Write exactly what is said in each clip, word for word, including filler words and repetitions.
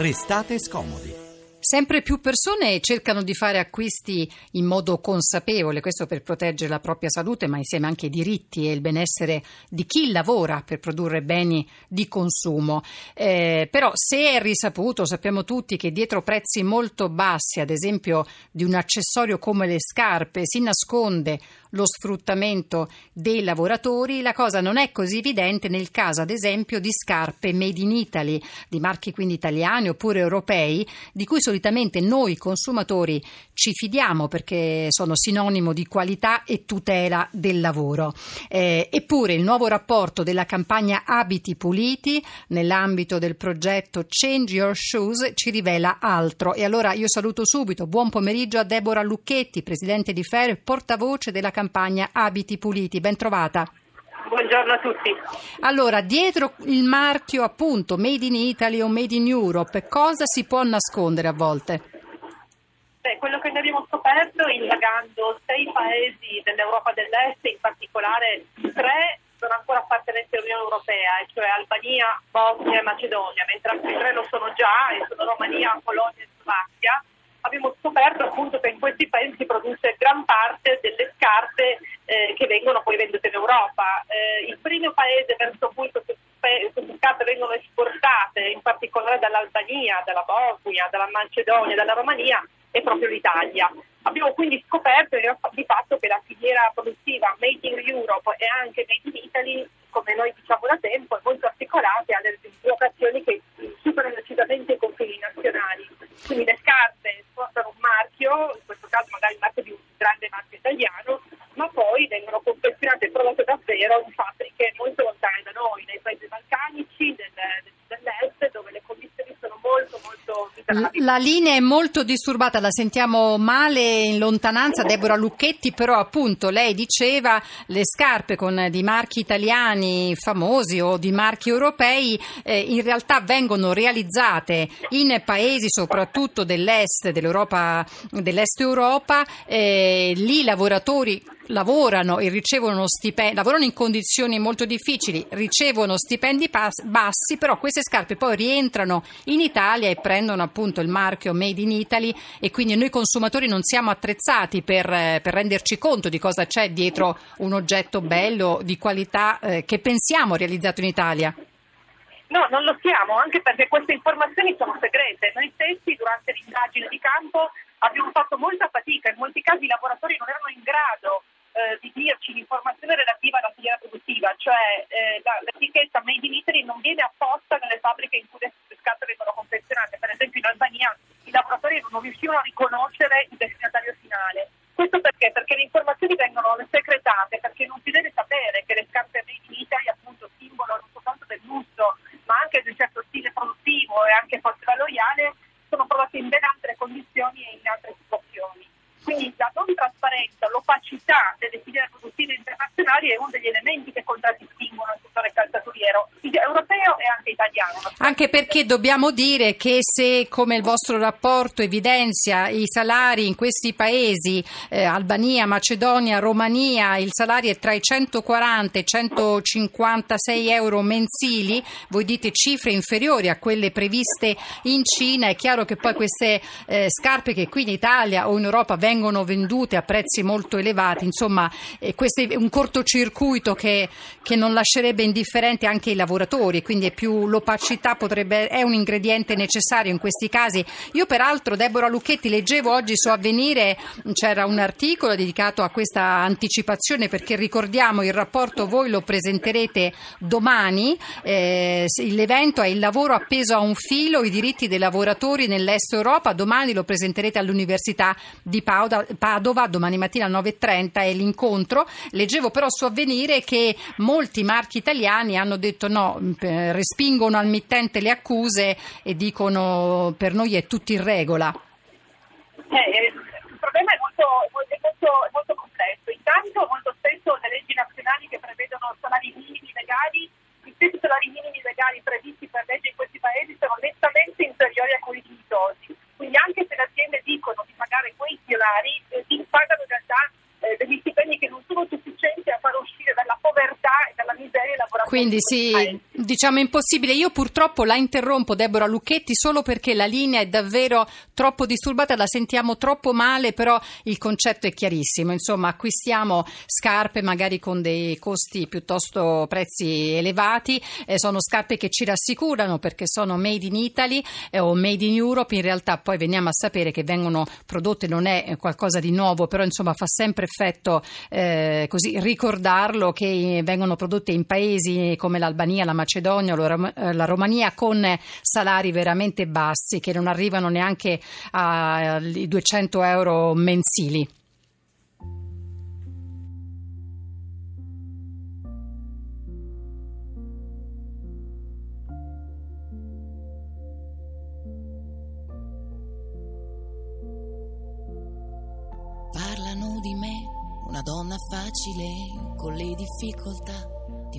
Restate scomodi. Sempre più persone cercano di fare acquisti in modo consapevole, questo per proteggere la propria salute, ma insieme anche i diritti e il benessere di chi lavora per produrre beni di consumo. Eh, però se è risaputo, sappiamo tutti che dietro prezzi molto bassi, ad esempio di un accessorio come le scarpe, si nasconde lo sfruttamento dei lavoratori. La cosa non è così evidente nel caso, ad esempio, di scarpe made in Italy, di marchi quindi italiani oppure europei, di cui solitamente noi consumatori ci fidiamo perché sono sinonimo di qualità e tutela del lavoro. Eh, eppure il nuovo rapporto della Campagna Abiti Puliti nell'ambito del progetto Change Your Shoes ci rivela altro. E allora io saluto subito, buon pomeriggio a Deborah Lucchetti, presidente di Fair, portavoce della Campagna Abiti Puliti. Ben trovata. Buongiorno a tutti. Allora, dietro il marchio appunto Made in Italy o Made in Europe, cosa si può nascondere a volte? Beh, quello che ne abbiamo scoperto indagando sei paesi dell'Europa dell'Est, in particolare tre sono ancora appartenenti all'Unione Europea, cioè Albania, Bosnia e Macedonia, mentre altri tre lo sono già, e sono Romania, Polonia e Slovacchia. Abbiamo scoperto appunto che in questi paesi si produce gran parte delle scarpe eh, che vengono poi vendute in Europa. Eh, il primo paese verso cui queste scarpe vengono esportate, in particolare dall'Albania, dalla Bosnia, dalla Macedonia, dalla Romania, è proprio l'Italia. Abbiamo quindi scoperto di fatto che la filiera produttiva Made in Europe e anche Made in Italy, come noi diciamo da tempo, è molto articolata e ha delle locazioni che superano decisamente i confini nazionali. Quindi le scarpe portano un marchio, in questo caso magari il marchio di un grande marchio italiano, ma poi vengono confezionate e prodotte davvero in fabbriche molto lontane da noi, nei paesi balcanici, nel, dell'est, dove le condizioni sono molto molto miserabili. La linea è molto disturbata, la sentiamo male in lontananza, Deborah Lucchetti, però appunto lei diceva le scarpe con di marchi italiani famosi o di marchi europei eh, in realtà vengono realizzate in paesi soprattutto dell'est, dell'Europa, dell'est Europa, eh, lì i lavoratori lavorano e ricevono stipendi, lavorano in condizioni molto difficili, ricevono stipendi pas- bassi, però queste scarpe poi rientrano in Italia e prendono appunto il marchio Made in Italy, e quindi noi consumatori non siamo attrezzati per, per renderci conto di cosa c'è dietro un oggetto bello di qualità eh, che pensiamo realizzato in Italia. No, non lo siamo, anche perché queste informazioni sono segrete. Noi stessi durante l'indagine di campo abbiamo fatto molta fatica, in molti casi i lavoratori non erano in grado eh, di dirci l'informazione relativa alla filiera produttiva, cioè eh, la, l'etichetta Made in Italy non viene apposta nelle fabbriche in cui le scarpe vengono confezionate. Per esempio in Albania i lavoratori non riuscivano a riconoscere il destinatario finale. Questo perché? Perché le informazioni vengono secretate, perché non si deve sapere che le scarpe Made in Italy, appunto simbolo non soltanto del lusso, ma anche di un certo stile produttivo e anche forse valoriale, sono prodotte in ben altre condizioni e in altre situazioni. Quindi la non trasparenza, l'opacità delle filiere produttive internazionali è uno degli elementi che contraddistinguono il settore calzaturiero europeo e anche italiano. Anche perché dobbiamo dire che se, come il vostro rapporto evidenzia, i salari in questi paesi, eh, Albania, Macedonia, Romania, il salario è tra i centoquaranta e i centocinquantasei euro mensili, voi dite cifre inferiori a quelle previste in Cina, è chiaro che poi queste eh, scarpe che qui in Italia o in Europa vengono vendute a prezzi molto elevati, insomma eh, questo è un cortocircuito che, che non lascerebbe indifferenti anche i lavoratori, quindi è più l'opacità potrebbe, è un ingrediente necessario in questi casi. Io peraltro, Deborah Lucchetti, leggevo oggi su Avvenire, c'era un articolo dedicato a questa anticipazione, perché ricordiamo il rapporto voi lo presenterete domani, eh, l'evento è Il lavoro appeso a un filo, i diritti dei lavoratori nell'est Europa, domani lo presenterete all'Università di Padova, domani mattina alle nove e trenta è l'incontro. Leggevo però su Avvenire che molti marchi italiani hanno detto no, respingono al mittente le accuse e dicono per noi è tutto in regola. Eh, il problema è molto, è molto, è molto complesso. Intanto molto spesso le leggi nazionali che prevedono salari minimi legali, gli stessi salari minimi legali previsti per legge in questi paesi sono nettamente inferiori a quelli dignitosi. Quindi anche se le aziende dicono di pagare quei salari, eh, si pagano in realtà eh, degli stipendi che non sono sufficienti a far uscire dalla povertà e dalla miseria i lavoratori. Quindi sì, diciamo impossibile. Io purtroppo la interrompo, Deborah Lucchetti, solo perché la linea è davvero troppo disturbata, la sentiamo troppo male, però il concetto è chiarissimo. Insomma, acquistiamo scarpe magari con dei costi piuttosto prezzi elevati, eh, sono scarpe che ci rassicurano perché sono made in Italy eh, o made in Europe, in realtà poi veniamo a sapere che vengono prodotte, non è qualcosa di nuovo, però insomma fa sempre effetto eh, così ricordarlo, che vengono prodotte in paesi come l'Albania, la Macedonia, la Romania, con salari veramente bassi che non arrivano neanche ai duecento euro mensili. Parlano di me, una donna facile, con le difficoltà di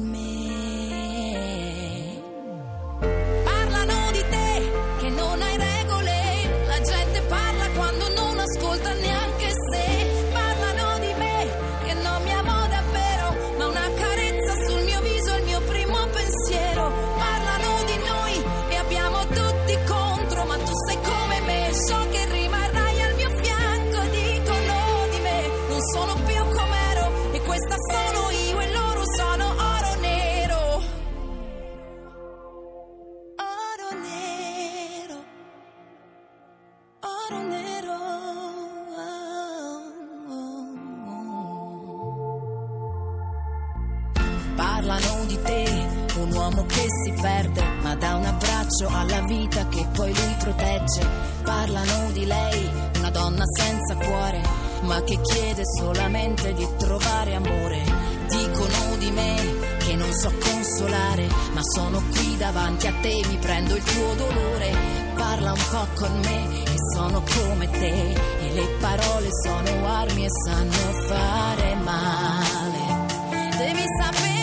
me. Parlano di te, che non hai regole, la gente parla quando non ascolta neanche se. Parlano di me, che non mi amo davvero, ma una carezza sul mio viso è il mio primo pensiero. Parlano di noi e abbiamo tutti contro, ma tu sei come me, so che rimarrai al mio fianco. Dicono di me, non sono più com'ero, e questa sono io. Parlano di te, un uomo che si perde, ma dà un abbraccio alla vita che poi lui protegge. Parlano di lei, una donna senza cuore, ma che chiede solamente di trovare amore. Dicono di me, che non so consolare, ma sono qui davanti a te, mi prendo il tuo dolore. Parla un po' con me, che sono come te, e le parole sono armi e sanno fare male. Devi sapere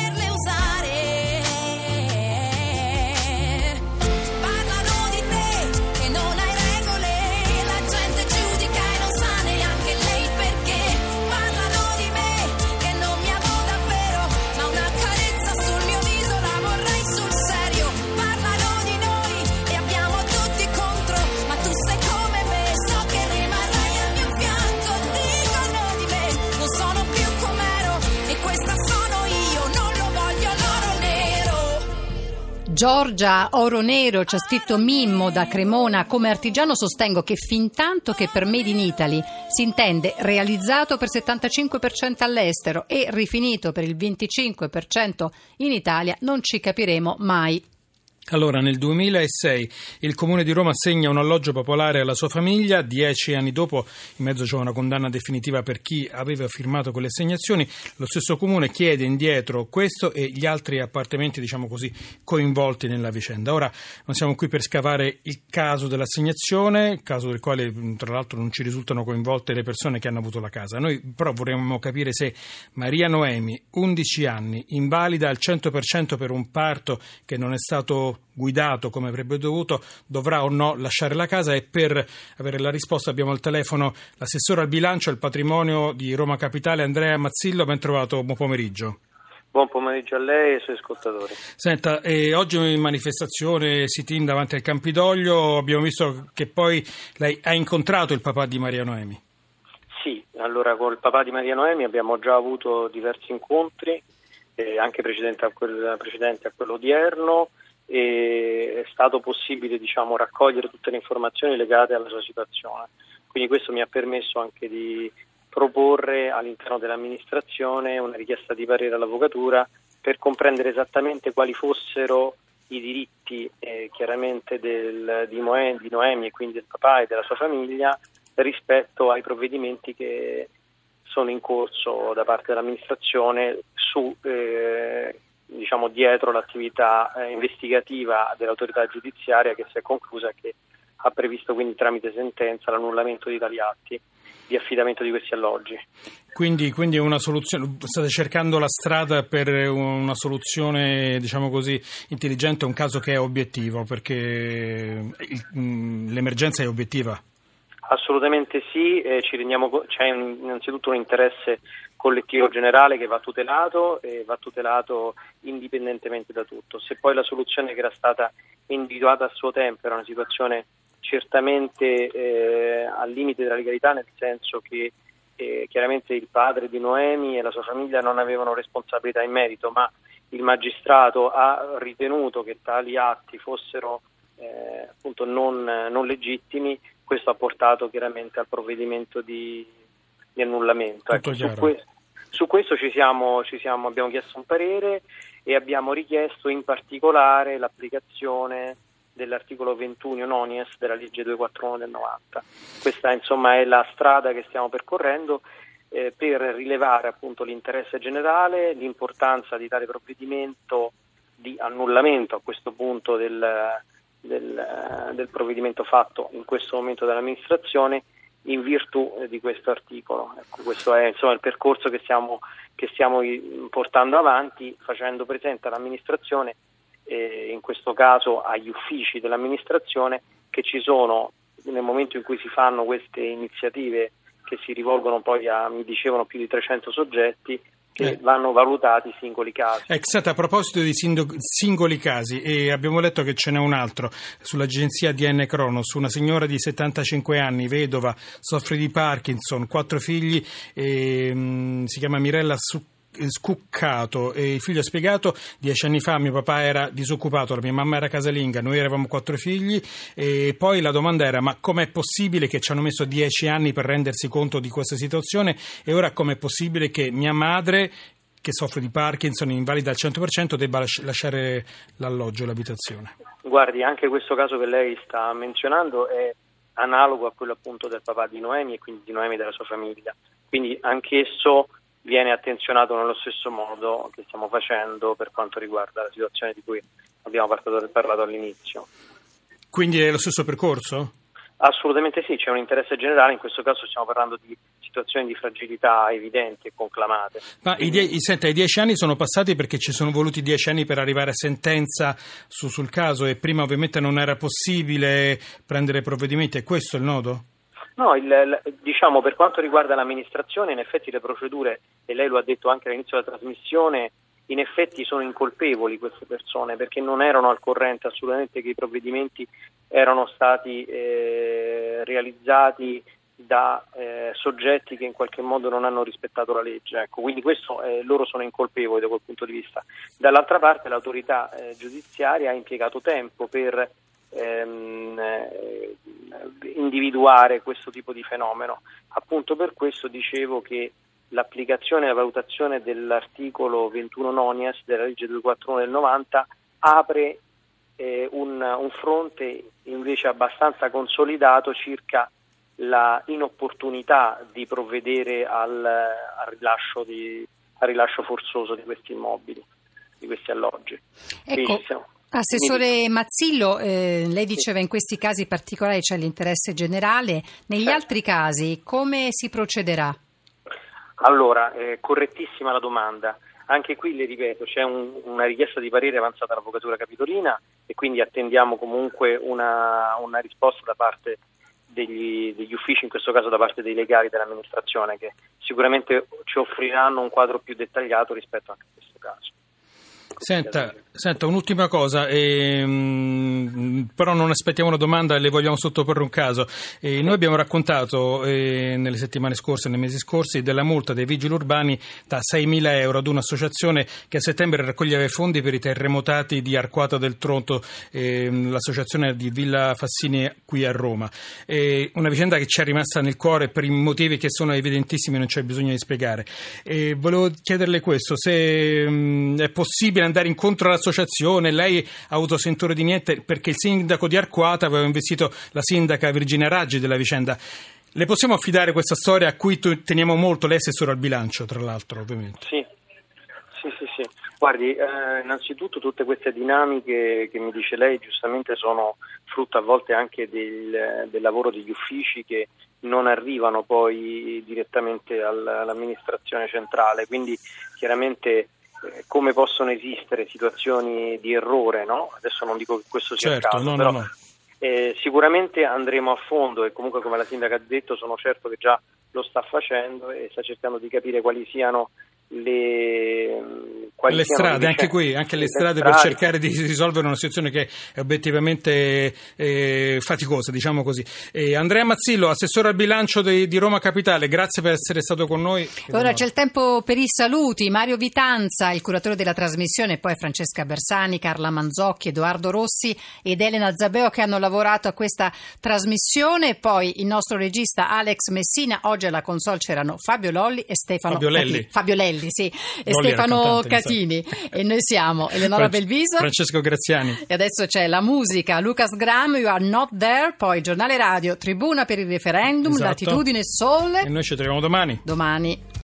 Giorgia Oro Nero, c'è scritto Mimmo da Cremona. Come artigiano sostengo che fin tanto che per Made in Italy si intende realizzato per settantacinque per cento all'estero e rifinito per il venticinque per cento in Italia, non ci capiremo mai. Allora, nel duemilasei il Comune di Roma assegna un alloggio popolare alla sua famiglia. Dieci anni dopo, in mezzo c'è una condanna definitiva per chi aveva firmato quelle assegnazioni. Lo stesso Comune chiede indietro questo e gli altri appartamenti, diciamo così, coinvolti nella vicenda. Ora, non siamo qui per scavare il caso dell'assegnazione, il caso del quale, tra l'altro, non ci risultano coinvolte le persone che hanno avuto la casa. Noi però vorremmo capire se Maria Noemi, undici anni, invalida al cento per cento per un parto che non è stato guidato come avrebbe dovuto, dovrà o no lasciare la casa. E per avere la risposta abbiamo al telefono l'assessore al bilancio e al patrimonio di Roma Capitale, Andrea Mazzillo. Ben trovato, buon pomeriggio. Buon pomeriggio a lei e ai suoi ascoltatori. Senta, eh, oggi in manifestazione sit-in davanti al Campidoglio abbiamo visto che poi lei ha incontrato il papà di Maria Noemi. Sì, allora col papà di Maria Noemi abbiamo già avuto diversi incontri, eh, anche precedente a, quel, precedente a quello odierno. E è stato possibile, diciamo, raccogliere tutte le informazioni legate alla sua situazione, quindi questo mi ha permesso anche di proporre all'interno dell'amministrazione una richiesta di parere all'avvocatura per comprendere esattamente quali fossero i diritti eh, chiaramente del, di, Moen, di Noemi e quindi del papà e della sua famiglia rispetto ai provvedimenti che sono in corso da parte dell'amministrazione su eh, diciamo dietro l'attività eh, investigativa dell'autorità giudiziaria che si è conclusa, che ha previsto quindi tramite sentenza l'annullamento di tali atti di affidamento di questi alloggi. Quindi, quindi è una soluzione, state cercando la strada per una soluzione, diciamo così, intelligente, un caso che è obiettivo, perché il, l'emergenza è obiettiva? Assolutamente sì, eh, ci rendiamo, c'è innanzitutto un interesse collettivo generale che va tutelato e va tutelato indipendentemente da tutto. Se poi la soluzione che era stata individuata a suo tempo era una situazione certamente eh, al limite della legalità, nel senso che eh, chiaramente il padre di Noemi e la sua famiglia non avevano responsabilità in merito, ma il magistrato ha ritenuto che tali atti fossero eh, appunto non, non legittimi, questo ha portato chiaramente al provvedimento di, di annullamento. Ecco, su, que- su questo ci siamo, ci siamo, abbiamo chiesto un parere e abbiamo richiesto in particolare l'applicazione dell'articolo ventuno nonies della legge duecentoquarantuno del novanta. Questa insomma è la strada che stiamo percorrendo eh, per rilevare appunto l'interesse generale, l'importanza di tale provvedimento di annullamento a questo punto del, del, del provvedimento fatto in questo momento dall'amministrazione in virtù di questo articolo. Ecco, questo è insomma il percorso che stiamo, che stiamo portando avanti, facendo presente all'amministrazione, in questo caso agli uffici dell'amministrazione, che ci sono nel momento in cui si fanno queste iniziative che si rivolgono poi a, mi dicevano, più di trecento soggetti, che eh. vanno valutati singoli casi. Eh, esatto, a proposito di sindoc- singoli casi, e abbiamo letto che ce n'è un altro sull'agenzia D N Cronos, una signora di settantacinque anni, vedova, soffre di Parkinson, quattro figli, e, mh, si chiama Mirella Suscuccato. Suscuccato e il figlio ha spiegato: dieci anni fa mio papà era disoccupato, la mia mamma era casalinga, noi eravamo quattro figli, e poi la domanda era: ma com'è possibile che ci hanno messo dieci anni per rendersi conto di questa situazione, e ora com'è possibile che mia madre, che soffre di Parkinson, invalida al cento per cento, debba lasciare l'alloggio, l'abitazione? Guardi, anche questo caso che lei sta menzionando è analogo a quello appunto del papà di Noemi e quindi di Noemi e della sua famiglia, quindi anch'esso viene attenzionato nello stesso modo che stiamo facendo per quanto riguarda la situazione di cui abbiamo parlato, parlato all'inizio. Quindi è lo stesso percorso? Assolutamente sì, c'è un interesse generale, in questo caso stiamo parlando di situazioni di fragilità evidenti e conclamate. Ma Quindi... i, die- senta, i dieci anni sono passati perché ci sono voluti dieci anni per arrivare a sentenza su, sul caso, e prima ovviamente non era possibile prendere provvedimenti, è questo il nodo? No, il, il, diciamo per quanto riguarda l'amministrazione, in effetti le procedure, e lei lo ha detto anche all'inizio della trasmissione, in effetti sono incolpevoli queste persone, perché non erano al corrente assolutamente che i provvedimenti erano stati eh, realizzati da eh, soggetti che in qualche modo non hanno rispettato la legge. Ecco, quindi questo eh, loro sono incolpevoli da quel punto di vista. Dall'altra parte l'autorità eh, giudiziaria ha impiegato tempo per Ehm, eh, individuare questo tipo di fenomeno. Appunto per questo dicevo che l'applicazione e la valutazione dell'articolo ventuno nonies della legge duecentoquarantuno del novanta apre eh, un, un fronte invece abbastanza consolidato circa la inopportunità di provvedere al, al rilascio di, al rilascio forzoso di questi immobili, di questi alloggi. Ecco. Assessore Mazzillo, eh, lei diceva in questi casi particolari c'è l'interesse generale, negli certo. altri casi come si procederà? Allora, eh, correttissima la domanda, anche qui le ripeto c'è un, una richiesta di parere avanzata all'Avvocatura Capitolina e quindi attendiamo comunque una, una risposta da parte degli, degli uffici, in questo caso da parte dei legali dell'amministrazione, che sicuramente ci offriranno un quadro più dettagliato rispetto anche a questo caso. Senta, senta, un'ultima cosa, ehm, però non aspettiamo una domanda e le vogliamo sottoporre un caso. Eh, noi abbiamo raccontato eh, nelle settimane scorse, nei mesi scorsi, della multa dei vigili urbani da seimila euro ad un'associazione che a settembre raccoglieva fondi per i terremotati di Arcuata del Tronto, ehm, l'associazione di Villa Fassini qui a Roma. Eh, una vicenda che ci è rimasta nel cuore per i motivi che sono evidentissimi, non c'è bisogno di spiegare. Eh, volevo chiederle questo, se ehm, è possibile andare incontro all'associazione, lei ha avuto sentore di niente perché il sindaco di Arquata aveva investito la sindaca Virginia Raggi della vicenda. Le possiamo affidare questa storia a cui teniamo molto, lei è assessore al bilancio tra l'altro ovviamente? Sì, sì, sì, Grazie. Guardi, eh, innanzitutto tutte queste dinamiche che mi dice lei giustamente sono frutto a volte anche del, del lavoro degli uffici che non arrivano poi direttamente all'amministrazione centrale, quindi chiaramente eh, come possono esistere situazioni di errore, no? Adesso non dico che questo sia certo, il caso, no, però no, no. Eh, sicuramente andremo a fondo e comunque, come la sindaca ha detto, sono certo che già lo sta facendo e sta cercando di capire quali siano le, quali le siano strade, le anche qui, anche le, le strade, strade per cercare di risolvere una situazione che è obiettivamente eh, faticosa, diciamo così. Eh, Andrea Mazzillo, assessore al bilancio di, di Roma Capitale, grazie per essere stato con noi. Ora c'è il tempo per i saluti. Mario Vitanza, il curatore della trasmissione, poi Francesca Bersani, Carla Manzocchi, Edoardo Rossi ed Elena Zabeo che hanno lavorato a questa trasmissione, poi il nostro regista Alex Messina. Oggi alla console c'erano Fabio Lelli e Stefano Fabio Lelli. Fabio Lelli. Sì, e Stefano Catini e noi siamo Eleonora Belviso, Francesco Graziani e adesso c'è la musica, Lucas Graham, You Are Not There, poi giornale radio, tribuna per il referendum, esatto. Latitudine, Sole e noi ci troviamo domani domani.